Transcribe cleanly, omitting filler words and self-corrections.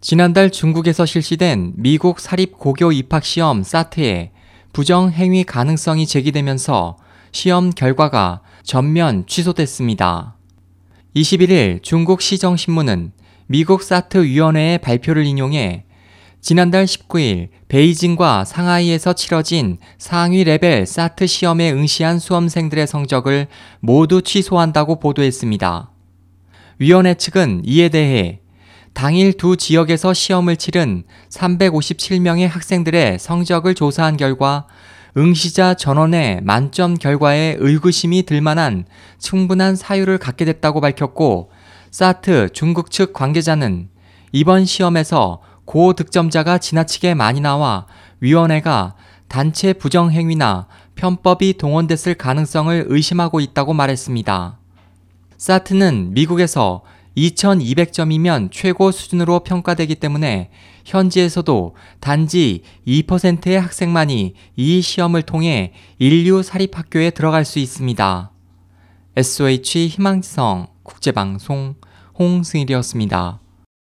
지난달 중국에서 실시된 미국 사립고교 입학시험 SAT에 부정행위 가능성이 제기되면서 시험 결과가 전면 취소됐습니다. 21일 중국 시정신문은 미국 SAT 위원회의 발표를 인용해 지난달 19일 베이징과 상하이에서 치러진 상위 레벨 SAT 시험에 응시한 수험생들의 성적을 모두 취소한다고 보도했습니다. 위원회 측은 이에 대해 당일 두 지역에서 시험을 치른 357명의 학생들의 성적을 조사한 결과 응시자 전원의 만점 결과에 의구심이 들만한 충분한 사유를 갖게 됐다고 밝혔고, SAT 중국 측 관계자는 이번 시험에서 고득점자가 지나치게 많이 나와 위원회가 단체 부정행위나 편법이 동원됐을 가능성을 의심하고 있다고 말했습니다. SAT는 미국에서 2200점이면 최고 수준으로 평가되기 때문에 현지에서도 단지 2%의 학생만이 이 시험을 통해 인류 사립학교에 들어갈 수 있습니다. SOH 희망지성 국제방송 홍승일이었습니다.